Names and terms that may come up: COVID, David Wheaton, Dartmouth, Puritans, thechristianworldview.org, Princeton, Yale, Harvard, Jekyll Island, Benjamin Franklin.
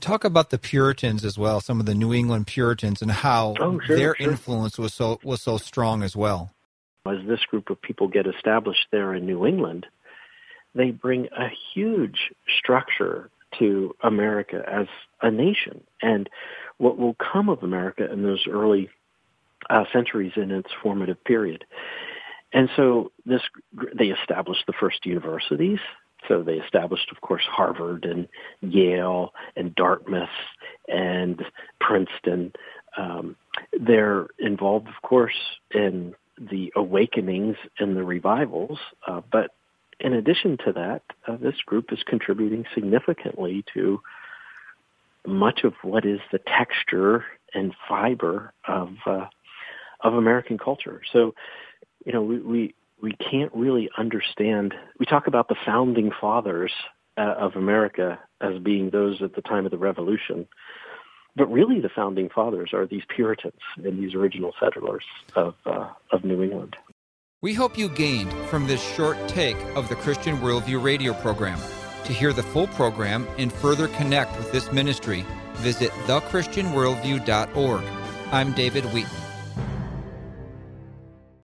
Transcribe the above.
Talk about the Puritans as well, some of the New England Puritans, and how their influence was so strong as well. As this group of people get established there in New England, they bring a huge structure to America as a nation. And what will come of America in those early centuries in its formative period. And so they established the first universities. So they established, of course, Harvard and Yale and Dartmouth and Princeton. They're involved, of course, in the awakenings and the revivals. But in addition to that, this group is contributing significantly to much of what is the texture and fiber of American culture. So, you know, we can't really understand. We talk about the founding fathers of America as being those at the time of the Revolution, but really the founding fathers are these Puritans and these original settlers of New England. We hope you gained from this short take of the Christian Worldview radio program. To hear the full program and further connect with this ministry, visit thechristianworldview.org. I'm David Wheaton.